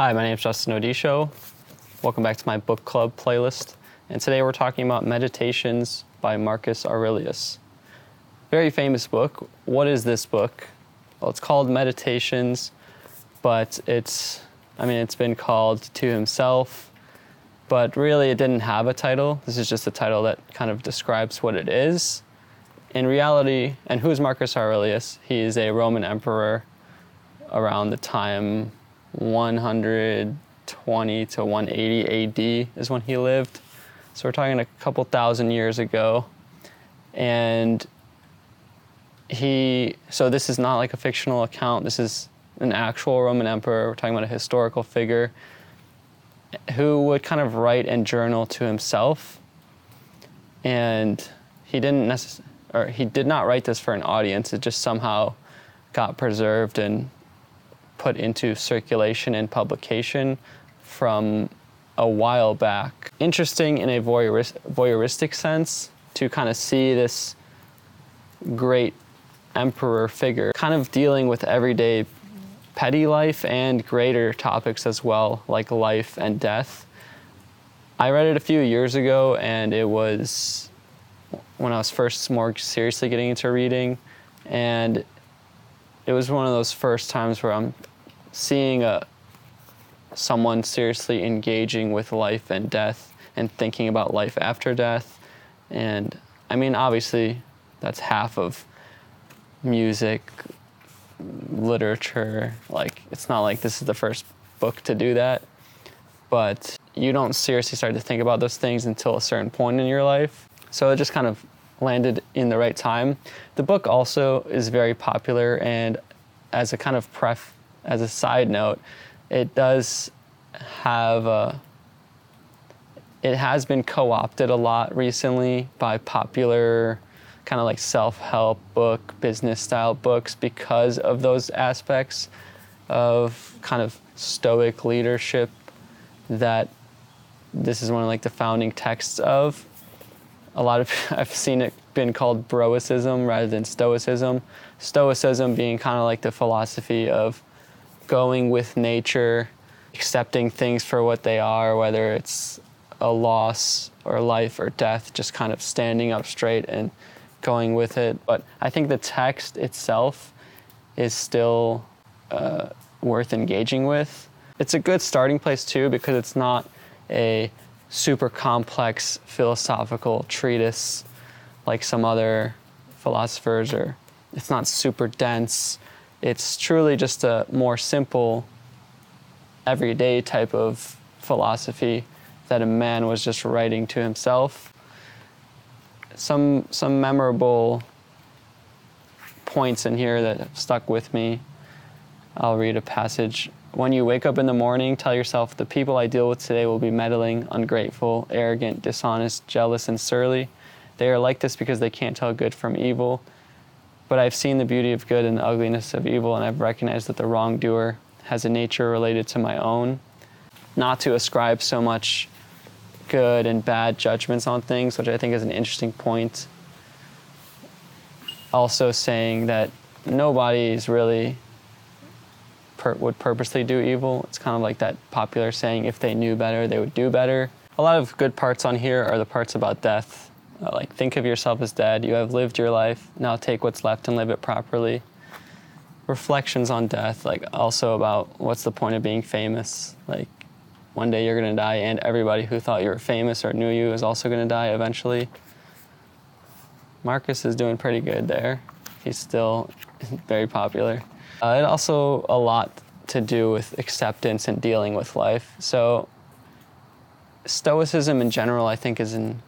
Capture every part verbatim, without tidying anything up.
Hi, my name is Justin Odisho. Welcome back to my book club playlist. And today we're talking about Meditations by Marcus Aurelius. Very famous book. What is this book? Well, it's called Meditations, but it's, I mean, it's been called to himself, but really it didn't have a title. This is just a title that kind of describes what it is. In reality, and who's Marcus Aurelius? He is a Roman emperor around the time one hundred twenty to one hundred eighty A D is when he lived. So we're talking a couple thousand years ago. And he, so this is not like a fictional account. This is an actual Roman emperor. We're talking about a historical figure who would kind of write and journal to himself. And he didn't necess- or he did not write this for an audience. It just somehow got preserved and put into circulation and publication from a while back. Interesting in a voyeuris- voyeuristic sense to kind of see this great emperor figure kind of dealing with everyday petty life and greater topics as well, like life and death. I read it a few years ago, and it was when I was first more seriously getting into reading, and it was one of those first times where I'm seeing a someone seriously engaging with life and death and thinking about life after death. And I mean, obviously, that's half of music, literature. Like, it's not like this is the first book to do that, but you don't seriously start to think about those things until a certain point in your life. So it just kind of landed in the right time. The book also is very popular, and as a kind of pref, as a side note, it does have a, it has been co-opted a lot recently by popular kind of like self-help book, business style books, because of those aspects of kind of stoic leadership that this is one of like the founding texts of. A lot of, I've seen it been called broicism rather than stoicism. Stoicism being kind of like the philosophy of going with nature, accepting things for what they are, whether it's a loss or life or death, just kind of standing up straight and going with it. But I think the text itself is still uh, worth engaging with. It's a good starting place too, because it's not a super complex philosophical treatise like some other philosophers, or it's not super dense. It's truly just a more simple, everyday type of philosophy that a man was just writing to himself. Some some memorable points in here that have stuck with me. I'll read a passage. When you wake up in the morning, tell yourself, the people I deal with today will be meddling, ungrateful, arrogant, dishonest, jealous, and surly. They are like this because they can't tell good from evil. But I've seen the beauty of good and the ugliness of evil, and I've recognized that the wrongdoer has a nature related to my own. Not to ascribe so much good and bad judgments on things, which I think is an interesting point. Also saying that nobody's really Per, would purposely do evil. It's kind of like that popular saying, if they knew better, they would do better. A lot of good parts on here are the parts about death. Uh, like, think of yourself as dead. You have lived your life. Now take what's left and live it properly. Reflections on death, like also about what's the point of being famous? Like, one day you're gonna die, and everybody who thought you were famous or knew you is also gonna die eventually. Marcus is doing pretty good there. He's still very popular. Uh, it also a lot to do with acceptance and dealing with life. So Stoicism in general, I think, is in,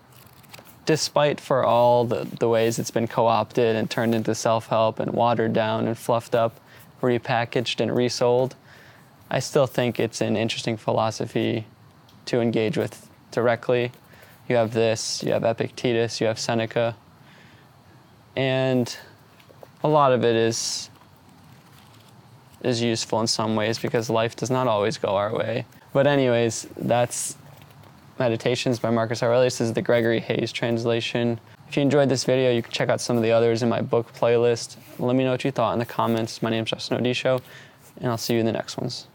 despite for all the, the ways it's been co-opted and turned into self-help and watered down and fluffed up, repackaged and resold, I still think it's an interesting philosophy to engage with directly. You have this, you have Epictetus, you have Seneca, and a lot of it is is useful in some ways because life does not always go our way. But anyways, that's Meditations by Marcus Aurelius. This is the Gregory Hayes translation. If you enjoyed this video, you can check out some of the others in my book playlist. Let me know what you thought in the comments. My name is Justin Odisho, and I'll see you in the next ones.